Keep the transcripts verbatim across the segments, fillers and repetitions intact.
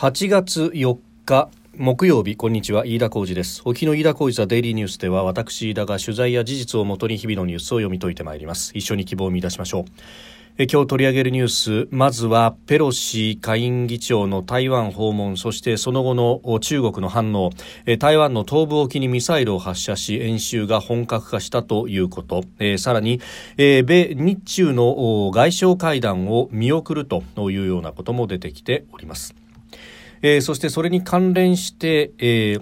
はちがつよっか木曜日、こんにちは、飯田浩司です。沖の飯田浩司ザデイリーニュースでは、私飯田が取材や事実をもとに日々のニュースを読み解いてまいります。一緒に希望を見出しましょう。え今日取り上げるニュース、まずはペロシ下院議長の台湾訪問、そしてその後の中国の反応、え台湾の東部沖にミサイルを発射し演習が本格化したということ、えさらに、え米日中の外相会談を見送るというようなことも出てきております。えー、そしてそれに関連して、え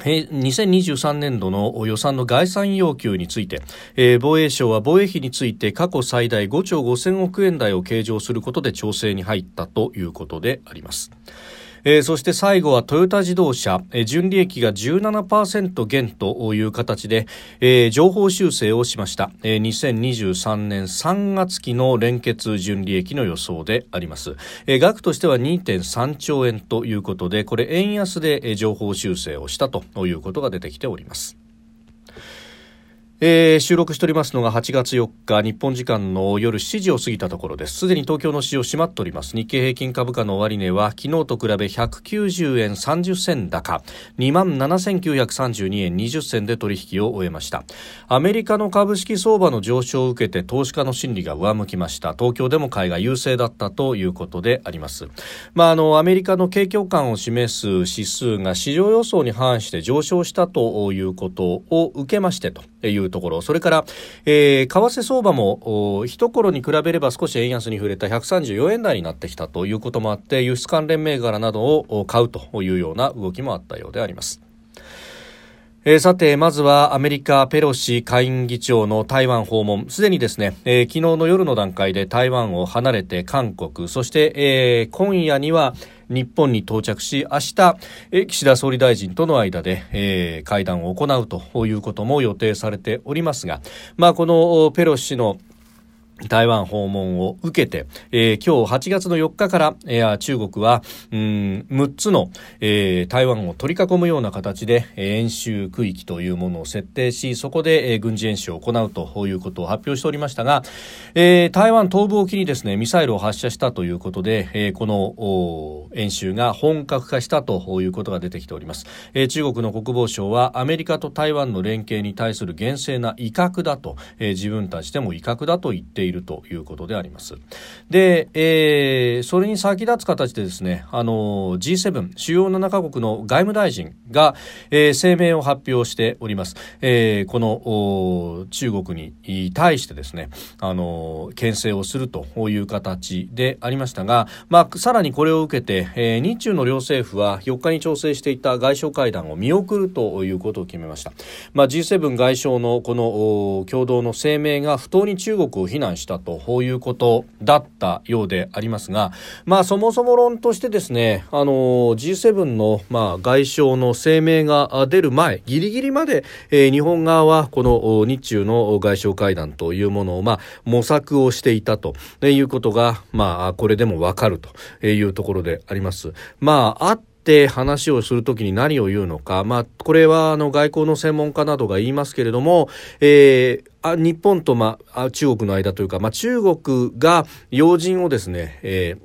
ー、にせんにじゅうさんねんどの予算の概算要求について、えー、防衛省は防衛費について過去最大ごちょうごせんおくえん台を計上することで調整に入ったということであります。えー、そして最後はトヨタ自動車、えー、純利益が じゅうななパーセント 減という形で、えー、上方修正をしました。えー、にせんにじゅうさんねんさんがつきの連結純利益の予想であります。えー、額としては にてんさんちょうえんということで、これ円安で上方修正をしたということが出てきております。えー、収録しておりますのがはちがつよっか日本時間の夜しちじを過ぎたところです。すでに東京の市場閉まっております。日経平均株価の終値は昨日と比べひゃくきゅうじゅうえんさんじゅっせん高 にまんななせんきゅうひゃくさんじゅうにえんにじゅっせんで取引を終えました。アメリカの株式相場の上昇を受けて投資家の心理が上向きました。東京でも買いが優勢だったということであります。まあ、あのアメリカの景況感を示す指数が市場予想に反して上昇したということを受けましてというところ、それから、えー、為替相場も一頃に比べれば少し円安に触れたひゃくさんじゅうよえん台になってきたということもあって、輸出関連銘柄などを買うというような動きもあったようであります。えー、さて、まずはアメリカペロシ下院議長の台湾訪問、すでにですね、えー、昨日の夜の段階で台湾を離れて韓国、そして、えー、今夜には日本に到着し、明日、え岸田総理大臣との間で、えー、会談を行うということも予定されておりますが、まあ、このペロシ氏の台湾訪問を受けて、えー、今日はちがつのよっかから、えー、中国はうーんむっつの、えー、台湾を取り囲むような形で、えー、演習区域というものを設定し、そこで、えー、軍事演習を行うということを発表しておりましたが、えー、台湾東部沖にですねミサイルを発射したということで、えー、この演習が本格化したということが出てきております。えー、中国の国防省はアメリカと台湾の連携に対する厳正な威嚇だと、えー、自分たちでも威嚇だと言っているということであります。で、えー、それに先立つ形でですね、あの ジーセブン 主要ななかこくの外務大臣が、えー、声明を発表しております。えー、この中国に対してですね、あの牽制をするという形でありましたが、まあ、さらにこれを受けて、えー、日中の両政府はよっかに調整していた外相会談を見送るということを決めました。まあ、ジーセブン 外相のこの共同の声明が不当に中国を非難してしたとこういうことだったようでありますが、まあ、そもそも論としてですね、あの ジーセブン の、まあ、外相の声明が出る前ギリギリまで、えー、日本側はこの日中の外相会談というものを、まあ、模索をしていたということが、まあ、これでも分かるというところであります。まあ、あで話をするときに何を言うのか、まあ、これはあの外交の専門家などが言いますけれども、えー、あ日本と、まあ、中国の間というか、まあ、中国が要人をですね、え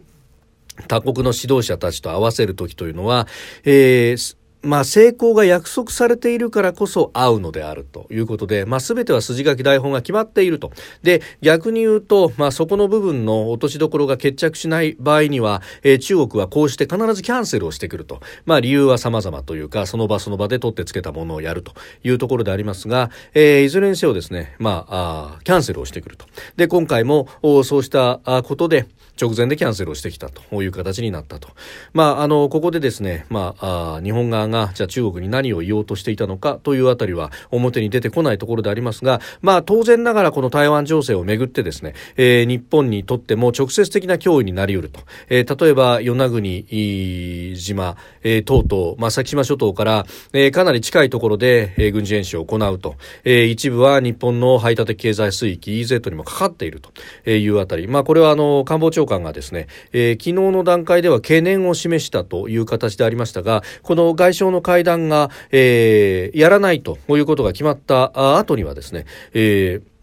ー、他国の指導者たちと合わせるときというのは、えーまあ、成功が約束されているからこそ会うのであるということで、まあ、全ては筋書き台本が決まっていると。で、逆に言うと、まあ、そこの部分の落としどころが決着しない場合には、えー、中国はこうして必ずキャンセルをしてくると。まあ、理由は様々というか、その場その場で取ってつけたものをやるというところでありますが、えー、いずれにせよですね、まあ、あ、キャンセルをしてくると。で、今回もそうしたことで直前でキャンセルをしてきたという形になったと。まあ、あのここでですね、まあ、あ日本側がじゃあ中国に何を言おうとしていたのかというあたりは表に出てこないところでありますが、まあ、当然ながらこの台湾情勢をめぐってですね、えー、日本にとっても直接的な脅威になりうると、えー、例えば与那国島、えー、等々、まあ、先島諸島から、えー、かなり近いところで、えー、軍事演習を行うと、えー、一部は日本の排他的経済水域 イーイーゼット にもかかっているというあたり、まあ、これはあの官房長官がですね、えー、昨日の段階では懸念を示したという形でありましたが、この外相の会談が、えー、やらないということが決まった後にはですね、えー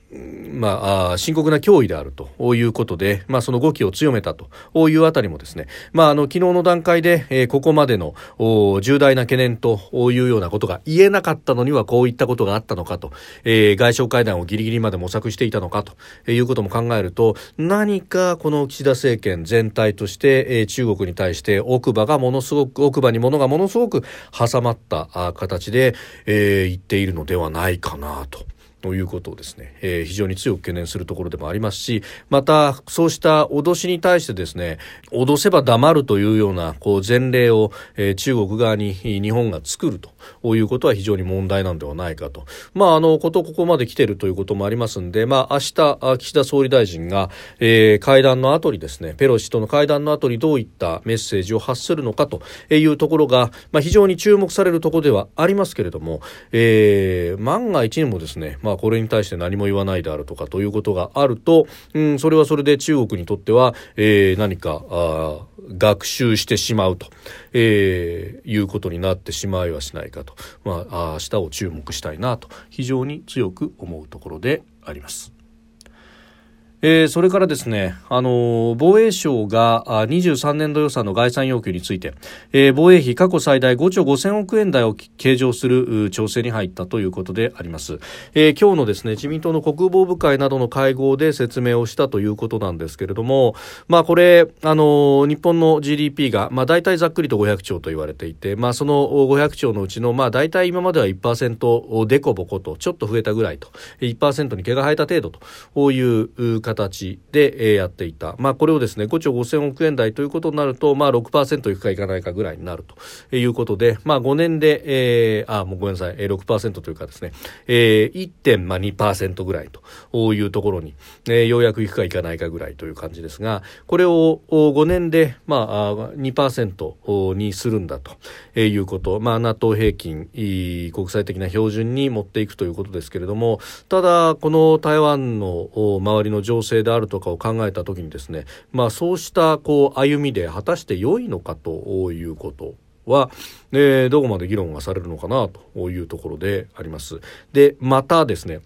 まあ、深刻な脅威であるということで、まあ、その語気を強めたというあたりもですね、まあ、あの昨日の段階で、えー、ここまでの重大な懸念というようなことが言えなかったのにはこういったことがあったのかと、えー、外相会談をギリギリまで模索していたのかということも考えると、何かこの岸田政権全体として、えー、中国に対して奥歯がものすごく奥歯に物がものすごく挟まった形で、えー、言っているのではないかなとということをですね、えー、非常に強く懸念するところでもありますし、またそうした脅しに対してですね、脅せば黙るというようなこう前例を、えー、中国側に日本が作るということは非常に問題なんではないかと、まあ、あのことここまで来ているということもありますので、まあ、明日岸田総理大臣が、えー、会談の後にですね、ペロシとの会談の後にどういったメッセージを発するのかというところが、まあ、非常に注目されるところではありますけれども、えー、万が一にもですね、まあこれに対して何も言わないであるとかということがあると、うん、それはそれで中国にとっては、えー、何かあ学習してしまうと、えー、いうことになってしまいはしないかと、まあ、明日を注目したいなと非常に強く思うところであります。えー、それからですね、あのー、防衛省がにじゅうさんねんど予算の概算要求について、えー、防衛費過去最大ごちょうごせんおくえん台を計上する調整に入ったということであります。えー、今日のですね、自民党の国防部会などの会合で説明をしたということなんですけれども、まあこれ、あのー、日本の ジーディーピー が、まあ、大体ざっくりとごひゃくちょうと言われていて、まあ、そのごひゃくちょうのうちの、まあ、大体今までは いちパーセント デコボコとちょっと増えたぐらいと いちパーセント に毛が生えた程度とこういう形形でやっていた、まあ、これをですねごちょうごせんおくえん台ということになると、まあ、ろくパーセント いくかいかないかぐらいになるということで、まあ、ごねんで、えー、あもうごめんなさい ろくパーセント というかですね、えー、いってんにパーセント ぐらいというところに、えー、ようやくいくかいかないかぐらいという感じですが、これをごねんで、まあ、にパーセント にするんだということ、まあ、NATO 平均国際的な標準に持っていくということですけれども、ただこの台湾の周りの情勢であるとかを考えたときにですね、まあ、そうしたこう歩みで果たして良いのかということは、えー、どこまで議論がされるのかなというところであります。でまたですね、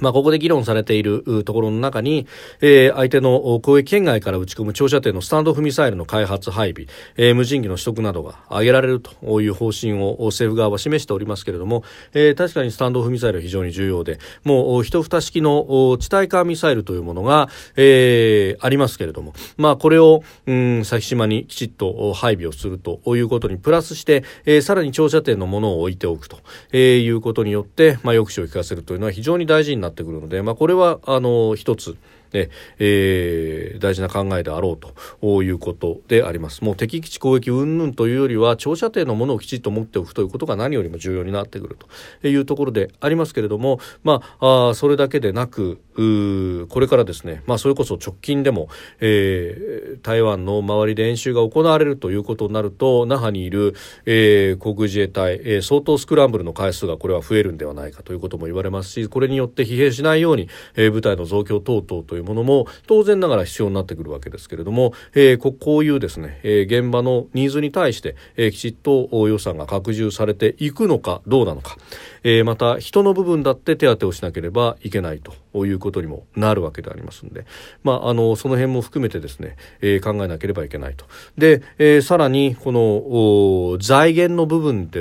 まあ、ここで議論されているところの中に、えー、相手の攻撃圏外から撃ち込む長射程のスタンド・オフ・ミサイルの開発配備、えー、無人機の取得などが挙げられるという方針を政府側は示しておりますけれども、えー、確かにスタンド・オフ・ミサイルは非常に重要で、もう一蓋式の地対艦ミサイルというものが、えー、ありますけれども、まあ、これをうん先島にきちっと配備をするということにプラスして、えー、さらに長射程のものを置いておくと、えー、いうことによって、まあ、抑止を効かせるというのは非常に大事になってくるので、まあ、これはあの一つ、ねえー、大事な考えであろうということであります。もう敵基地攻撃云々というよりは長射程のものをきちっと持っておくということが何よりも重要になってくるというところでありますけれども、まあ、あそれだけでなくこれからですね、まあ、それこそ直近でも、えー、台湾の周りで演習が行われるということになると、那覇にいる、えー、航空自衛隊、えー、相当スクランブルの回数がこれは増えるんではないかということも言われますし、これによって疲弊しないように、えー、部隊の増強等々というものも当然ながら必要になってくるわけですけれども、えー、こ, こういうですね、えー、現場のニーズに対して、えー、きちっと予算が拡充されていくのかどうなのか、えー、また人の部分だって手当てをしなければいけないということにもなるわけでありますので、まあ、あのその辺も含めてですね、えー、考えなければいけないと。で、えー、さらにこの財源の部分で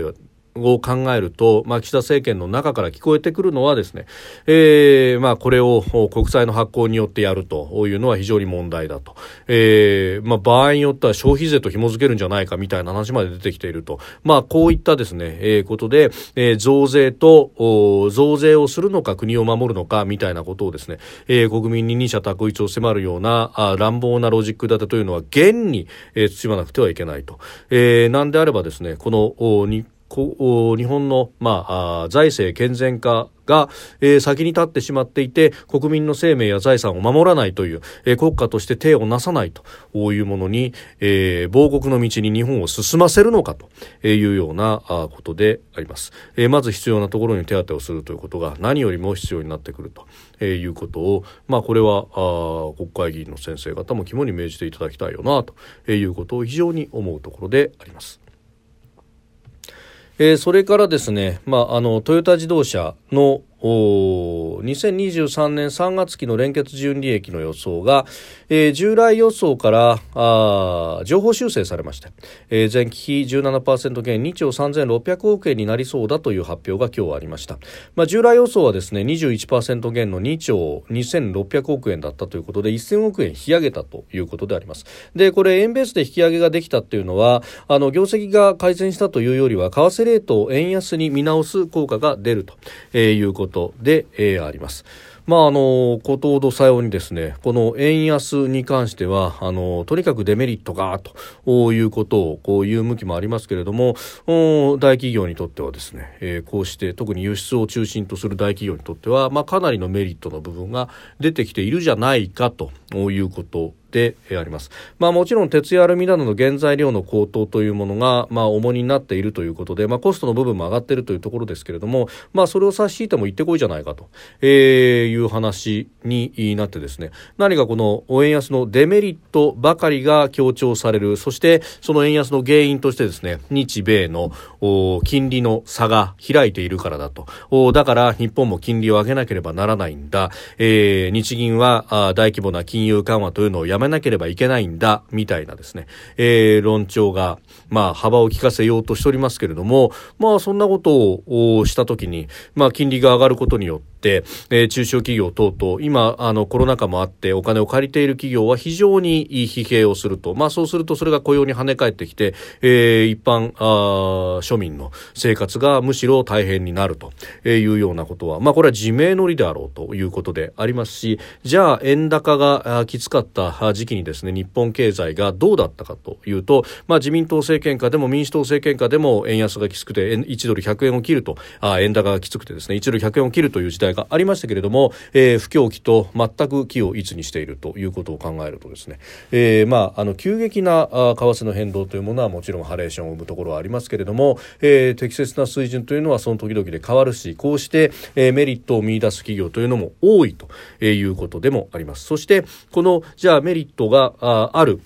を考えると、まあ、岸田政権の中から聞こえてくるのはですね、えーまあ、これを国債の発行によってやるというのは非常に問題だと、えーまあ、場合によっては消費税と紐づけるんじゃないかみたいな話まで出てきていると、まあ、こういったですね、えー、ことで、えー、増税と増税をするのか国を守るのかみたいなことをですね、えー、国民に二者択一を迫るようなあ乱暴なロジック立てというのは現に、えー、慎まなくてはいけないと、えー、なんであればですね、この日こ日本の、まあ、あ財政健全化が、えー、先に立ってしまっていて、国民の生命や財産を守らないという、えー、国家として手をなさないというものに、えー、亡国の道に日本を進ませるのかというようなことであります。えー、まず必要なところに手当てをするということが何よりも必要になってくるということを、まあ、これはあ国会議員の先生方も肝に銘じていただきたいよなということを非常に思うところであります。えー、それからですね、まあ、あのトヨタ自動車のにせんにじゅうさんねんさんがつ期の連結純利益の予想が、えー、従来予想からあ情報修正されまして、えー、前期比 じゅうななパーセント 減にちょうさんぜんろっぴゃくおくえんになりそうだという発表が今日ありました。まあ、従来予想はですね にじゅういちパーセント 減のにちょうにせんろっぴゃくおくえんだったということでせんおくえん引き上げたということであります。で、これ円ベースで引き上げができたというのはあの業績が改善したというよりは為替レートを円安に見直す効果が出ると、えー、いうことで、えー、あります。まああのことほどさようにですね、この円安に関してはあのとにかくデメリットがということをこういう向きもありますけれども、大企業にとってはですね、えー、こうして特に輸出を中心とする大企業にとっては、まあ、かなりのメリットの部分が出てきているじゃないかということであります。まあ、もちろん鉄やアルミなどの原材料の高騰というものが、まあ、重荷になっているということで、まあ、コストの部分も上がっているというところですけれども、まあ、それを差し引いても行ってこいじゃないかと、えー、いう話になってですね、何かこの円安のデメリットばかりが強調される、そしてその円安の原因としてですね、日米の金利の差が開いているからだと、だから日本も金利を上げなければならないんだ、えー、日銀は大規模な金融緩和というのをやめやめなければいけないんだみたいなですね、えー、論調が、まあ、幅を利かせようとしておりますけれども、まあ、そんなことをしたときに、まあ、金利が上がることによって、えー、中小企業等々今あのコロナ禍もあってお金を借りている企業は非常に疲弊をすると、まあ、そうするとそれが雇用に跳ね返ってきて、えー、一般あ庶民の生活がむしろ大変になるというようなことは、まあ、これは自明の利であろうということでありますし、じゃあ円高がきつかった時期にですね、日本経済がどうだったかというと、まあ、自民党政権下でも民主党政権下でも円安がきつくていちドルひゃくえんを切ると、あ円高がきつくてですねいちドルひゃくえんを切るという時代がありましたけれども、えー、不況期と全く軌を一にしているということを考えるとですね、えーまあ、あの急激な為替の変動というものはもちろんハレーションを生むところはありますけれども、えー、適切な水準というのはその時々で変わるし、こうして、えー、メリットを見出す企業というのも多いということでもあります。そしてこのじゃあメリットメリットが あ, ある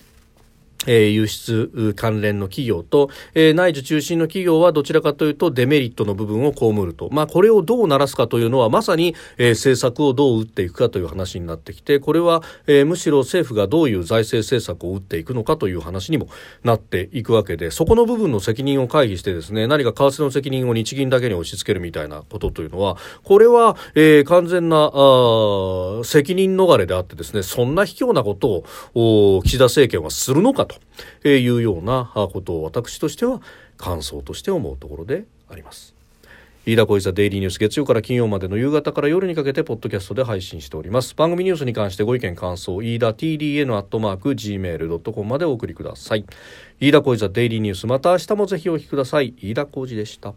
えー、輸出関連の企業と、えー、内需中心の企業はどちらかというとデメリットの部分を被ると、まあ、これをどうならすかというのはまさに、えー、政策をどう打っていくかという話になってきて、これは、えー、むしろ政府がどういう財政政策を打っていくのかという話にもなっていくわけで、そこの部分の責任を回避してですね、何か為替の責任を日銀だけに押し付けるみたいなことというのは、これは、えー、完全なあ責任逃れであってですね、そんな卑怯なことを岸田政権はするのかというようなことを私としては感想として思うところであります。飯田小泉デイリーニュース、月曜から金曜までの夕方から夜にかけてポッドキャストで配信しております。番組ニュースに関してご意見感想、飯田 ティーディーエヌ アットマーク ジーメール ドットコム までお送りください。飯田小泉デイリーニュース、また明日もぜひお聞きください。飯田小泉でした。